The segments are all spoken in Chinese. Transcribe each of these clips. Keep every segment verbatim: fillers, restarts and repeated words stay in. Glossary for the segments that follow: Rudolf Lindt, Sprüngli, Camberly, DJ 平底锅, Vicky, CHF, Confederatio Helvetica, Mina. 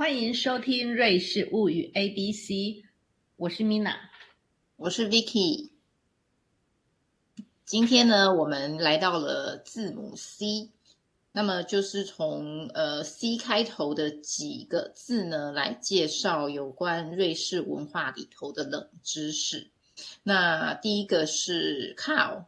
欢迎收听《瑞士物语 A B C》，我是 Mina， 我是 Vicky。今天呢，我们来到了字母 C， 那么就是从呃 C 开头的几个字呢，来介绍有关瑞士文化里头的冷知识。那第一个是 cow，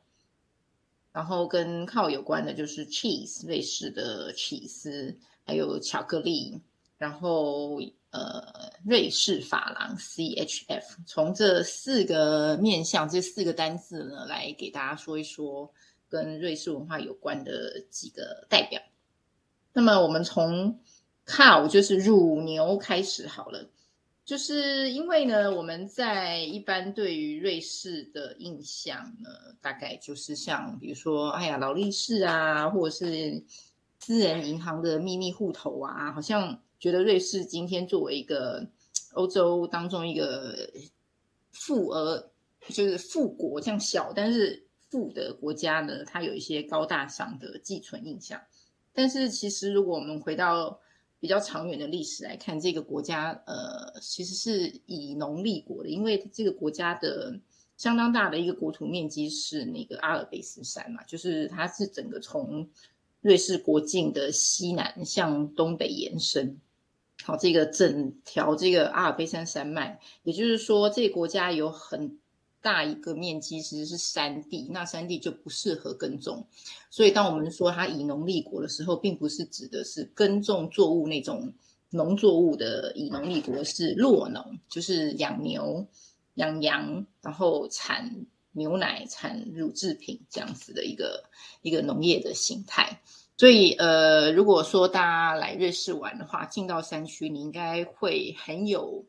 然后跟 cow 有关的就是 cheese， 瑞士的起司，还有巧克力。然后呃，瑞士法郎 C H F， 从这四个面向这四个单字呢，来给大家说一说跟瑞士文化有关的几个代表。那么我们从 cow 就是乳牛开始好了，就是因为呢，我们在一般对于瑞士的印象呢，大概就是像比如说哎呀劳力士啊，或者是私人银行的秘密户头啊，好像觉得瑞士今天作为一个欧洲当中一个富额就是富国，这样小但是富的国家呢，它有一些高大上的寄存印象。但是其实如果我们回到比较长远的历史来看，这个国家呃其实是以农立国的，因为这个国家的相当大的一个国土面积是那个阿尔卑斯山嘛，就是它是整个从瑞士国境的西南向东北延伸。好，这个整条这个阿尔卑斯山山脉，也就是说这个国家有很大一个面积其实是山地，那山地就不适合耕种，所以当我们说它以农立国的时候，并不是指的是耕种作物那种农作物的以农立国，是落农，就是养牛养羊，然后产牛奶产乳制品这样子的一个一个农业的形态。所以呃，如果说大家来瑞士玩的话，进到山区你应该会很有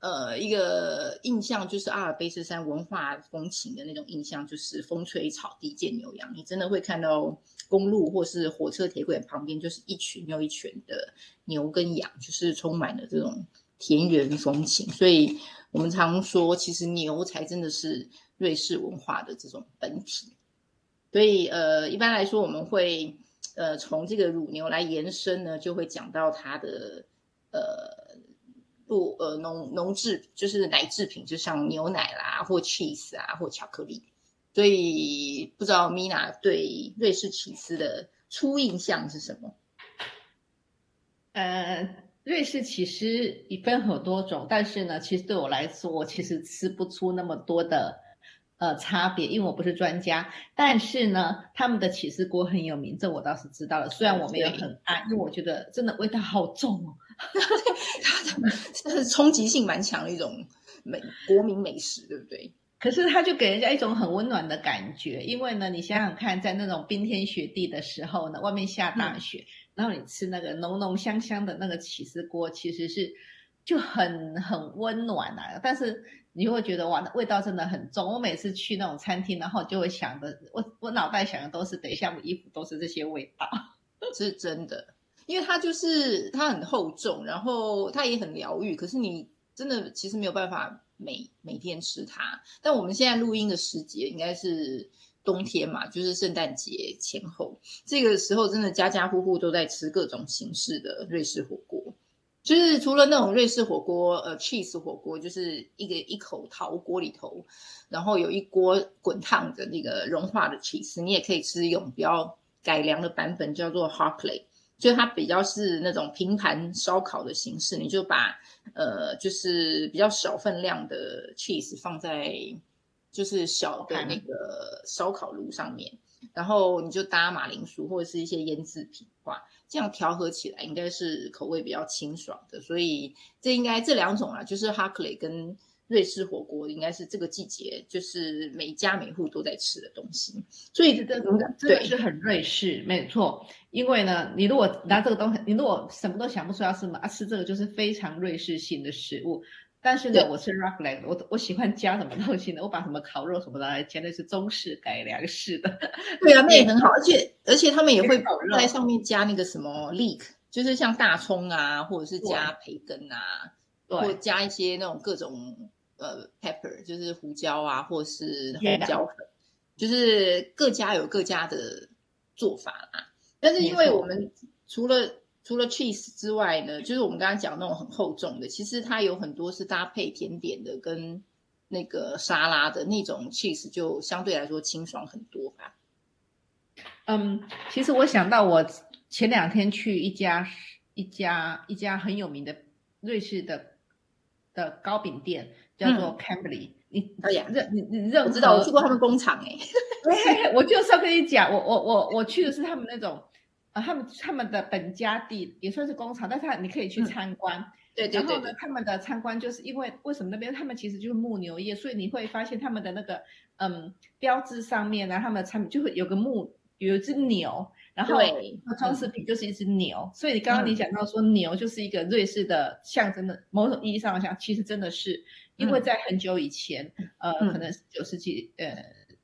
呃一个印象，就是阿尔卑斯山文化风情的那种印象，就是风吹草地见牛羊，你真的会看到公路或是火车铁轨旁边就是一群又一群的牛跟羊，就是充满了这种田园风情。所以我们常说其实牛才真的是瑞士文化的这种本体。所以呃，一般来说我们会呃从这个乳牛来延伸呢，就会讲到它的呃不呃农农制，就是奶制品，就像牛奶啦或 cheese 啊或巧克力。所以不知道 Mina 对瑞士起司的初印象是什么？呃。瑞士其实也分很多种，但是呢，其实对我来说，我其实吃不出那么多的呃差别，因为我不是专家。但是呢，他们的起司锅很有名，这我倒是知道了。虽然我没有很爱，因为我觉得真的味道好重哦，它是冲击性蛮强的一种美国民美食，对不对？可是它就给人家一种很温暖的感觉，因为呢，你想想看，在那种冰天雪地的时候呢，外面下大雪。嗯，然后你吃那个浓浓香香的那个起司锅，其实是就很很温暖啊，但是你会觉得哇，味道真的很重。我每次去那种餐厅，然后就会想的，我我脑袋想的都是，等一下我衣服都是这些味道，是真的。因为它就是它很厚重，然后它也很疗愈，可是你真的其实没有办法每每天吃它。但我们现在录音的时节应该是冬天嘛，就是圣诞节前后，这个时候真的家家户户都在吃各种形式的瑞士火锅，就是除了那种瑞士火锅呃 cheese 火锅，就是一个一口陶锅里头，然后有一锅滚烫的那个融化的 cheese， 你也可以吃一种比较改良的版本，叫做 hot plate， 就它比较是那种平盘烧烤的形式，你就把呃就是比较少分量的 cheese 放在就是小的那个烧烤炉上面，然后你就搭马铃薯或者是一些腌制品的话，这样调和起来应该是口味比较清爽的。所以这应该这两种啊，就是哈克雷跟瑞士火锅，应该是这个季节就是每家每户都在吃的东西。所以这真的是很瑞士，没错。因为呢，你如果拿这个东西，你如果什么都想不出要吃什么啊，吃这个就是非常瑞士性的食物。但是呢，我是 raclette， 我我喜欢加什么东西呢？我把什么烤肉什么的来加，那是中式改良式的。对啊，那也很好，而且而且他们也会在上面加那个什么 leek， 就是像大葱啊，或者是加培根啊，或加一些那种各种呃 pepper， 就是胡椒啊，或是红椒粉，就是各家有各家的做法啦。但是因为我们除了除了 cheese 之外呢，就是我们刚刚讲那种很厚重的，其实它有很多是搭配甜点的跟那个沙拉的，那种 cheese 就相对来说清爽很多吧。嗯，其实我想到我前两天去一家一家一家很有名的瑞士的的糕饼店，叫做 Camberly、嗯。你哎呀，你你我知道，我去过他们工厂哎、欸。我就是要跟你讲，我我我我去的是他们那种，呃、他们他们的本家地也算是工厂，但是你可以去参观。嗯对对对对，然后呢，他们的参观就是因为为什么那边他们其实就是牧牛业，所以你会发现他们的那个嗯标志上面呢，他们的产品就会有个牧，有一只牛，然后装饰品就是一只牛、嗯、所以你刚刚你讲到说牛就是一个瑞士的象征的、嗯、某种意义上的象，其实真的是因为在很久以前、嗯、呃可能九世纪呃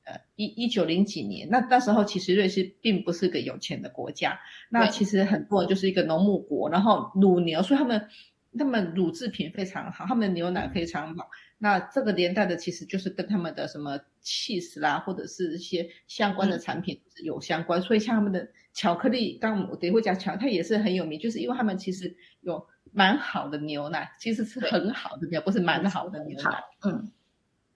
呃一一九零几年，那那时候其实瑞士并不是个有钱的国家，那其实很多人就是一个农牧国，然后乳牛，所以他们他们乳制品非常好，他们牛奶非常好。那这个年代的其实就是跟他们的什么 cheese 啦，或者是一些相关的产品有相关。嗯、所以像他们的巧克力，刚刚我等一会讲巧克力，它也是很有名，就是因为他们其实有蛮好的牛奶，其实是很好的牛，不是蛮好的牛奶。嗯，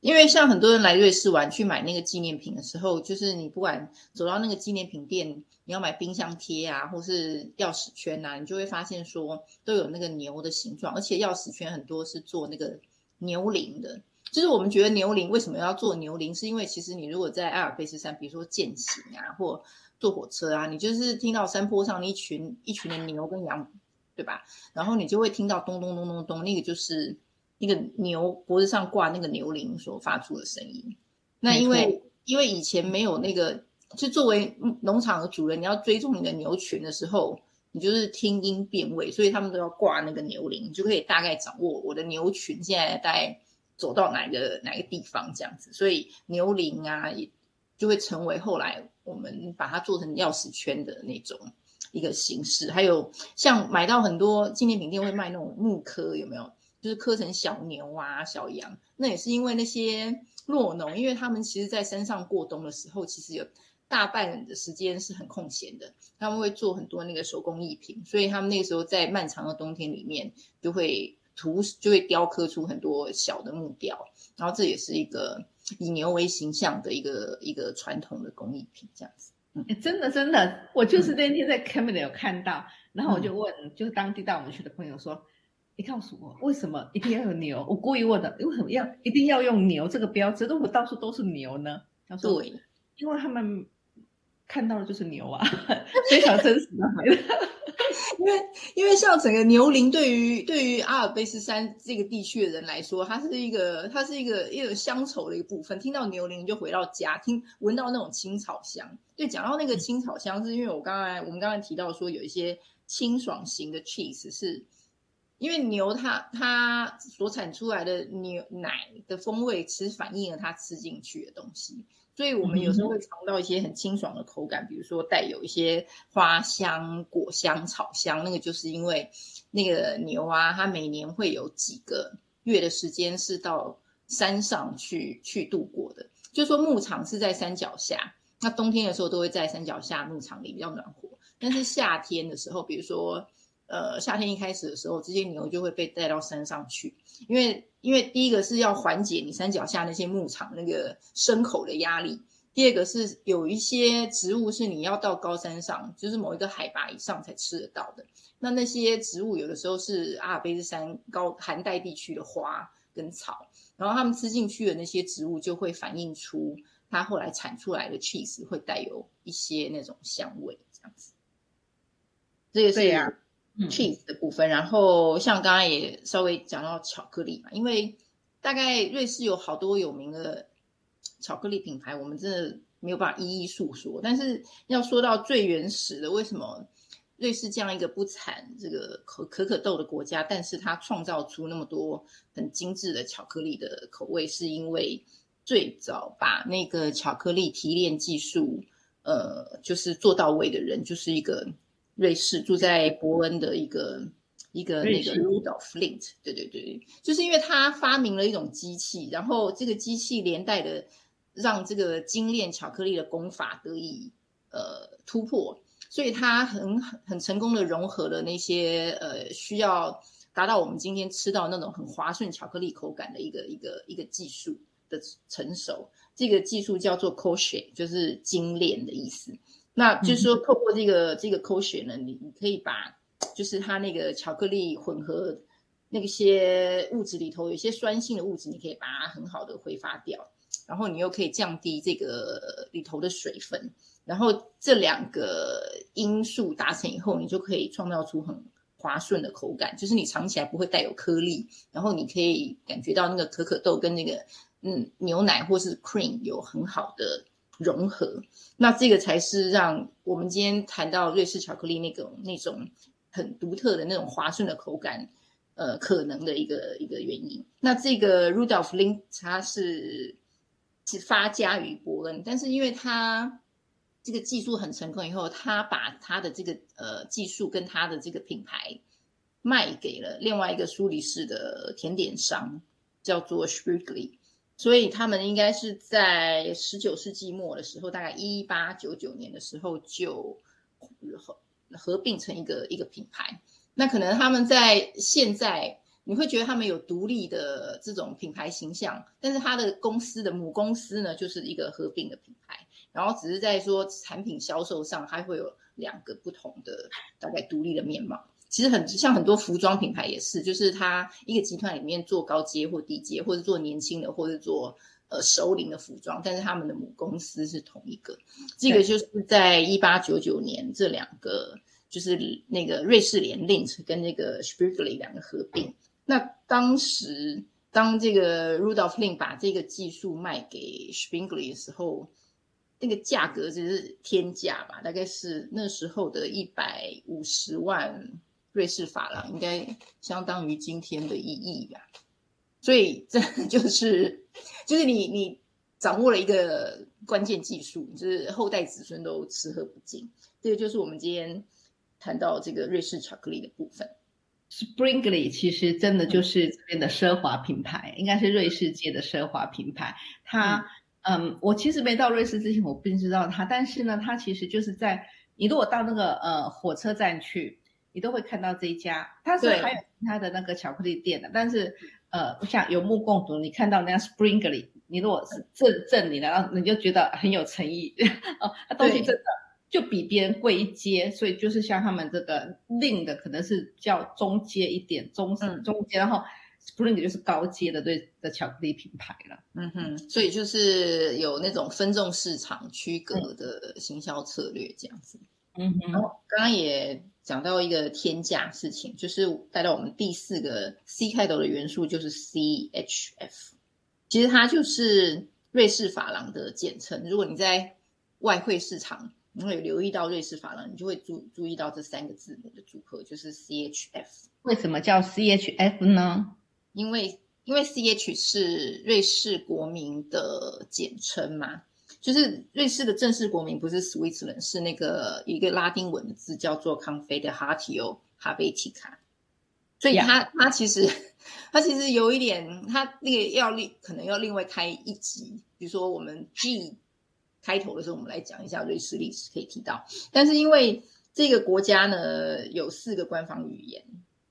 因为像很多人来瑞士玩去买那个纪念品的时候，就是你不管走到那个纪念品店，你要买冰箱贴啊或是钥匙圈啊，你就会发现说都有那个牛的形状，而且钥匙圈很多是做那个牛铃的。就是我们觉得牛铃为什么要做牛铃，是因为其实你如果在阿尔卑斯山比如说健行啊或坐火车啊，你就是听到山坡上一群一群的牛跟羊，对吧，然后你就会听到咚咚咚咚咚，那个就是那个牛脖子上挂那个牛铃所发出的声音。那因为因为以前没有那个，就作为农场的主人，你要追踪你的牛群的时候，你就是听音辨位，所以他们都要挂那个牛铃，你就可以大概掌握我的牛群现在大概走到哪个哪个地方这样子。所以牛铃啊，也就会成为后来我们把它做成钥匙圈的那种一个形式。还有像买到很多纪念品店会卖那种木刻，有没有？就是刻成小牛啊小羊，那也是因为那些落农，因为他们其实在山上过冬的时候，其实有大半的时间是很空闲的，他们会做很多那个手工艺品，所以他们那个时候在漫长的冬天里面就会涂就会雕刻出很多小的木雕，然后这也是一个以牛为形象的一个一个传统的工艺品这样子。嗯、真的真的，我就是那天在 Camberly 有看到、嗯、然后我就问就是当地带我们去的朋友说，你告诉我为什么一定要有牛？我故意问的，为什么要一定要用牛这个标志？如果到处都是牛呢？他说，对，因为他们看到的就是牛啊，非常真实的。因为因为像整个牛铃，对于对于阿尔卑斯山这个地区的人来说，它是一个它是一个一种乡愁的一个部分。听到牛铃就回到家，听闻到那种青草香。对，讲到那个青草香，是因为我刚才我们刚才提到说有一些清爽型的 cheese 是。因为牛它它所产出来的牛奶的风味其实反映了它吃进去的东西，所以我们有时候会尝到一些很清爽的口感，比如说带有一些花香果香草香，那个就是因为那个牛啊它每年会有几个月的时间是到山上去去度过的，就是说牧场是在山脚下，那冬天的时候都会在山脚下牧场里比较暖和，但是夏天的时候比如说呃，夏天一开始的时候，这些牛就会被带到山上去，因为因为第一个是要缓解你山脚下那些牧场那个牲口的压力，第二个是有一些植物是你要到高山上，就是某一个海拔以上才吃得到的。那那些植物有的时候是阿尔卑斯山高寒带地区的花跟草，然后他们吃进去的那些植物就会反映出它后来产出来的 cheese 会带有一些那种香味，这样子。这个是对呀、啊。cheese 的部分，然后像刚刚也稍微讲到巧克力嘛，因为大概瑞士有好多有名的巧克力品牌，我们真的没有办法一一述说，但是要说到最原始的，为什么瑞士这样一个不产这个可可豆的国家，但是它创造出那么多很精致的巧克力的口味，是因为最早把那个巧克力提炼技术呃，就是做到位的人，就是一个瑞士住在伯恩的一个一个那个 Rudolf Lindt， 对对对，就是因为他发明了一种机器，然后这个机器连带的让这个精炼巧克力的工法得以呃突破，所以它很很成功的融合了那些呃需要达到我们今天吃到那种很滑顺巧克力口感的一个一个一个技术的成熟。这个技术叫做 crochet， 就是精炼的意思。那就是说透过这个、嗯、这个 crochet 呢，你你可以把就是它那个巧克力混合那些物质里头有些酸性的物质，你可以把它很好的挥发掉，然后你又可以降低这个里头的水分，然后这两个因素达成以后，你就可以创造出很滑顺的口感，就是你尝起来不会带有颗粒，然后你可以感觉到那个可可豆跟那个嗯牛奶或是 cream 有很好的融合。那这个才是让我们今天谈到瑞士巧克力那种那种很独特的那种滑顺的口感呃，可能的一个一个原因。那这个 Rudolf Lindt 它是发家于伯恩，但是因为他这个技术很成功以后，他把他的这个呃技术跟他的这个品牌卖给了另外一个苏黎世的甜点商，叫做 Sprüngli。所以他们应该是在十九世纪末的时候，大概一八九九年的时候就合并成一个一个品牌。那可能他们在现在你会觉得他们有独立的这种品牌形象，但是他的公司的母公司呢就是一个合并的品牌，然后只是在说产品销售上还会有两个不同的大概独立的面貌。其实很像很多服装品牌也是，就是他一个集团里面做高阶或低阶，或者做年轻的，或者做呃熟龄的服装，但是他们的母公司是同一个。这个就是在一八九九年这两个就是那个瑞士联 Lindt 跟那个 Sprüngli 两个合并。那当时当这个 Rudolf Lindt 把这个技术卖给 Sprüngli 的时候，那个价格就是天价吧，大概是那时候的一百五十万瑞士法郎，应该相当于今天的一亿吧。所以这就是就是你你掌握了一个关键技术，就是后代子孙都吃喝不尽。这个就是我们今天谈到这个瑞士巧克力的部分。 Sprüngli 其实真的就是这边的奢华品牌、嗯、应该是瑞士界的奢华品牌。它 嗯, 嗯，我其实没到瑞士之前我并不知道它，但是呢它其实就是在你如果到那个呃火车站去你都会看到这一家，它是还有其他的那个巧克力店的，但是呃，我想有目共睹，你看到那家 Sprüngli 你如果是正正你然后你就觉得很有诚意哦，它东西真的就比别人贵一阶，所以就是像他们这个Lindt的可能是比较中阶一点，中、嗯、中阶，然后 Sprüngli 就是高阶的对的巧克力品牌了。嗯哼，所以就是有那种分众市场区隔的行销策略这样子。嗯哼，然后刚刚也讲到一个天价事情，就是带到我们第四个 C 开头的元素，就是 C H F。 其实它就是瑞士法郎的简称，如果你在外汇市场你会留意到瑞士法郎，你就会 注, 注意到这三个字母的组合，就是 C H F。 为什么叫 C H F 呢？因为因为 C H 是瑞士国民的简称嘛，就是瑞士的正式国民不是 Switzerland， 是那个一个拉丁文的字叫做 Confederatio Helvetica。 所以它、yeah. 它其实它其实有一点，它那个要可能要另外开一集，比如说我们 G开头的时候我们来讲一下瑞士历史可以提到。但是因为这个国家呢有四个官方语言，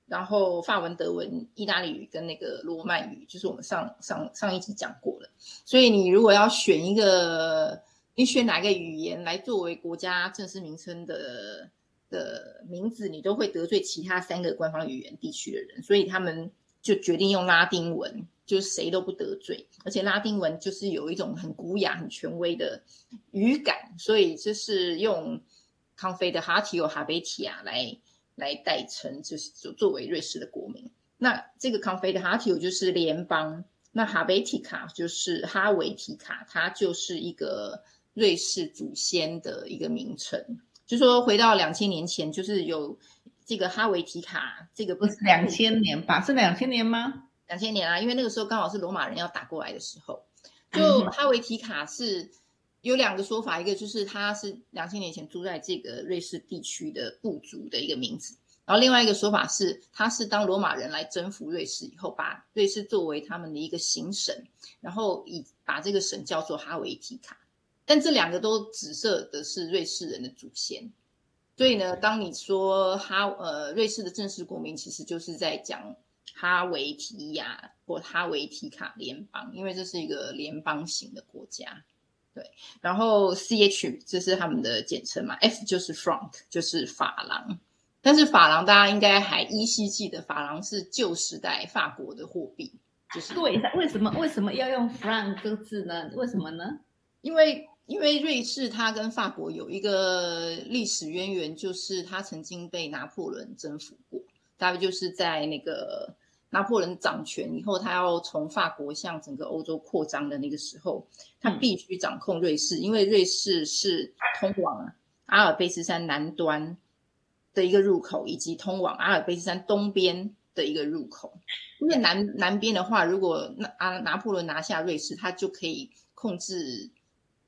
然后法文、德文、意大利语跟那个罗曼语，就是我们上上上一集讲过了。所以你如果要选一个，你选哪个语言来作为国家正式名称的的名字，你都会得罪其他三个官方语言地区的人，所以他们就决定用拉丁文，就是谁都不得罪，而且拉丁文就是有一种很古雅很权威的语感，所以就是用 Confederatio Helvetica 来来代称，就是作为瑞士的国民。那这个 Confederatio 就是联邦，那 Helvetica 就是哈维提卡，它就是一个瑞士祖先的一个名称。就说回到两千年前，就是有这个哈维提卡，这个不是两千年吧？是两千年吗？两千年啊，因为那个时候刚好是罗马人要打过来的时候。就哈维提卡是有两个说法，一个就是他是两千年前住在这个瑞士地区的部族的一个名字，然后另外一个说法是他是当罗马人来征服瑞士以后，把瑞士作为他们的一个行省，然后以把这个省叫做哈维提卡。但这两个都指涉的是瑞士人的祖先，所以呢，当你说哈呃瑞士的正式国民，其实就是在讲哈维提亚或哈维提卡联邦，因为这是一个联邦型的国家。对，然后 C H 这是他们的简称嘛 ，F 就是 franc 就是法郎，但是法郎大家应该还依稀记得，法郎是旧时代法国的货币。就是对，为什么为什么要用 franc 这个字呢？为什么呢？因为因为瑞士它跟法国有一个历史渊源，就是它曾经被拿破仑征服过，大概就是在那个拿破仑掌权以后，他要从法国向整个欧洲扩张的那个时候，他必须掌控瑞士，因为瑞士是通往阿尔卑斯山南端的一个入口，以及通往阿尔卑斯山东边的一个入口。因为 南, 南边的话，如果 拿, 拿破仑拿下瑞士，他就可以控制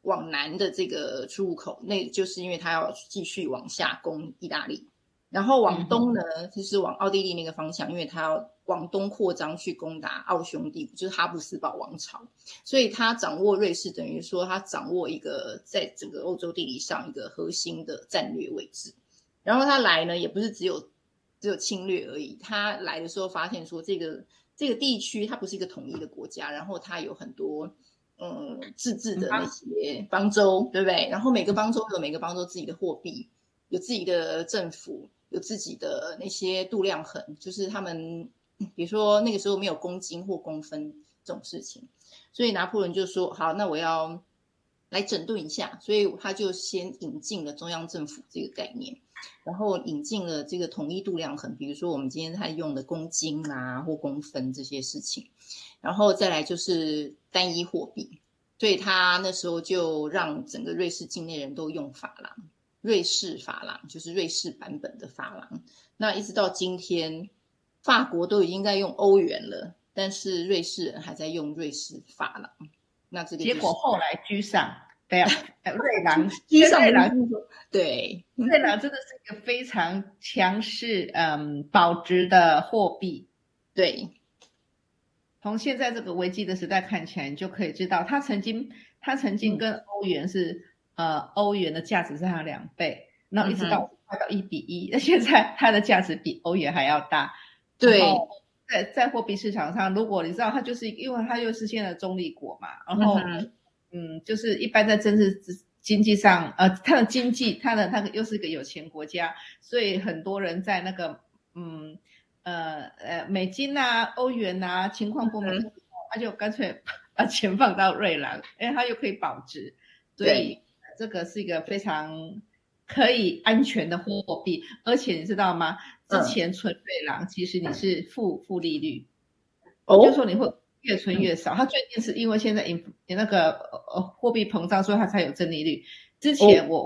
往南的这个出入口，那就是因为他要继续往下攻意大利，然后往东呢、嗯、就是往奥地利那个方向，因为他要往东扩张去攻打奥匈帝国，就是哈布斯堡王朝，所以他掌握瑞士等于说他掌握一个在整个欧洲地理上一个核心的战略位置。然后他来呢也不是只有只有侵略而已，他来的时候发现说这个这个地区它不是一个统一的国家，然后它有很多嗯，自治的那些邦州，对不对？然后每个邦州有每个邦州自己的货币，有自己的政府，有自己的那些度量衡，就是他们比如说那个时候没有公斤或公分这种事情，所以拿破仑就说好，那我要来整顿一下，所以他就先引进了中央政府这个概念，然后引进了这个统一度量衡，比如说我们今天他用的公斤啊或公分这些事情，然后再来就是单一货币，所以他那时候就让整个瑞士境内人都用法郎，瑞士法郎就是瑞士版本的法郎。那一直到今天，法国都已经在用欧元了，但是瑞士人还在用瑞士法郎。那这个、就是、结果后来居上，对啊，瑞郎居上瑞郎，对，瑞郎真的是一个非常强势、嗯、保值的货币，对。从现在这个危机的时代看起来，你就可以知道，它曾经它曾经跟欧元是、嗯、呃欧元的价值是它两倍，然后一直到快到一比一、嗯，现在它的价值比欧元还要大。对，在在货币市场上，如果你知道它就是因为它又是现在的中立国嘛，然后 嗯, 嗯就是一般在政治经济上，呃，它的经济，它的它又是一个有钱国家，所以很多人在那个嗯。呃呃，美金啊，欧元啊，情况不明，他、嗯啊、就干脆把钱放到瑞郎，因为它又可以保值，所以这个是一个非常可以安全的货币。而且你知道吗？之前存瑞郎，嗯、其实你是负负利率，哦、就是、说你会越存越少。它、嗯、最近是因为现在那个、呃、货币膨胀，所以它才有正利率。之前我、哦、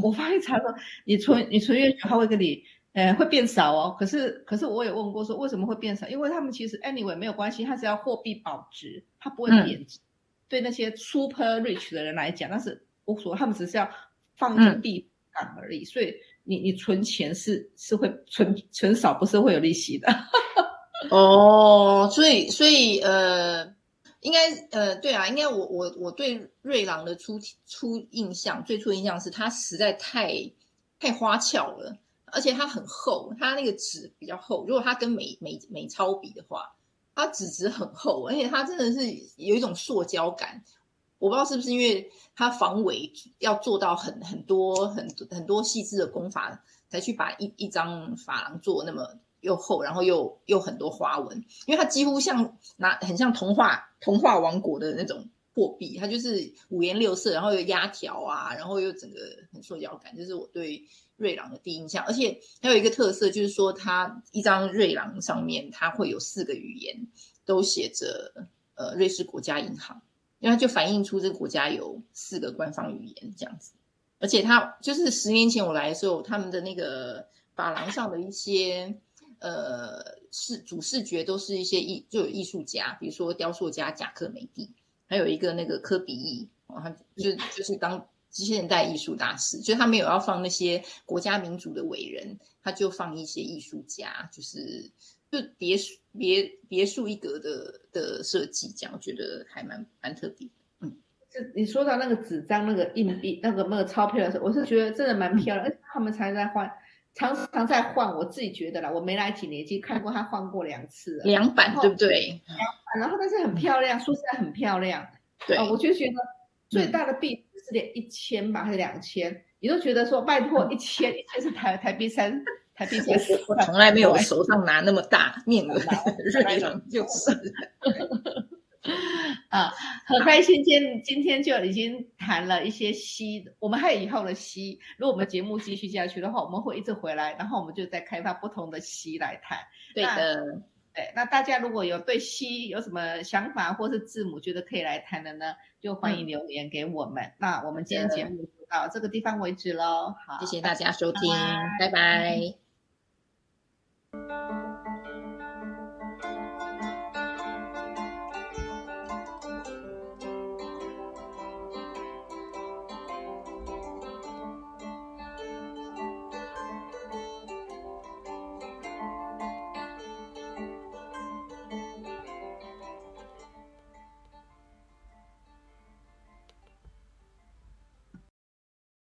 我我发现查说，你存你存越久，它会给你。呃，会变少哦。可是，可是我也问过说为什么会变少？因为他们其实 anyway 没有关系，它只要货币保值，它不会贬值、嗯。对那些 super rich 的人来讲，那是无所谓，他们只是要放进币港而已。嗯、所以你你存钱是是会存存少，不是会有利息的。哦，所以所以呃，应该呃对啊，应该我我我对瑞郎的初初印象，最初印象是它实在太太花俏了。而且它很厚，它那个纸比较厚，如果它跟美美美钞比的话，它纸质很厚，而且它真的是有一种塑胶感，我不知道是不是因为它防伪要做到很很多很很多细致的工法才去把一一张法郎做那么又厚，然后又又很多花纹，因为它几乎像拿很像童话童话王国的那种货币，它就是五颜六色，然后有压条啊，然后又整个很塑胶感，这是我对瑞郎的第一印象。而且还有一个特色就是说，它一张瑞郎上面它会有四个语言都写着呃瑞士国家银行，因为它就反映出这个国家有四个官方语言这样子。而且它就是十年前我来的时候，他们的那个法郎上的一些呃是主视觉都是一些艺就有艺术家，比如说雕塑家贾克梅蒂，还有一个那个科比艺、哦、他就就是当现代艺术大师，就他没有要放那些国家民族的伟人，他就放一些艺术家，就是就别别别树一格的的设计，这样我觉得还蛮蛮特别。嗯，你说到那个纸张、那个硬币、那个那个钞票的时候，我是觉得真的蛮漂亮，而且他们常在换，常常在换。我自己觉得啦，我没来几年已经看过他换过两次了，两版对不对？两版，然后但是很漂亮，说实在很漂亮。对、哦，我就觉得最大的币值是连一千吧，还是两千？你都觉得说拜托一千，一千是台台币三。台币三十，我从来没有手上拿那么大面额，瑞郎就是啊，很开心，今今天就已经谈了一些C，我们还有以后的C，如果我们节目继续下去的话，我们会一直回来，然后我们就再开发不同的C来谈。对的，对，那大家如果有对C有什么想法或是字母觉得可以来谈的呢，就欢迎留言给我们。嗯、那我们今天节目。好，这个地方为止咯。好，谢谢大家收听，拜拜。拜拜。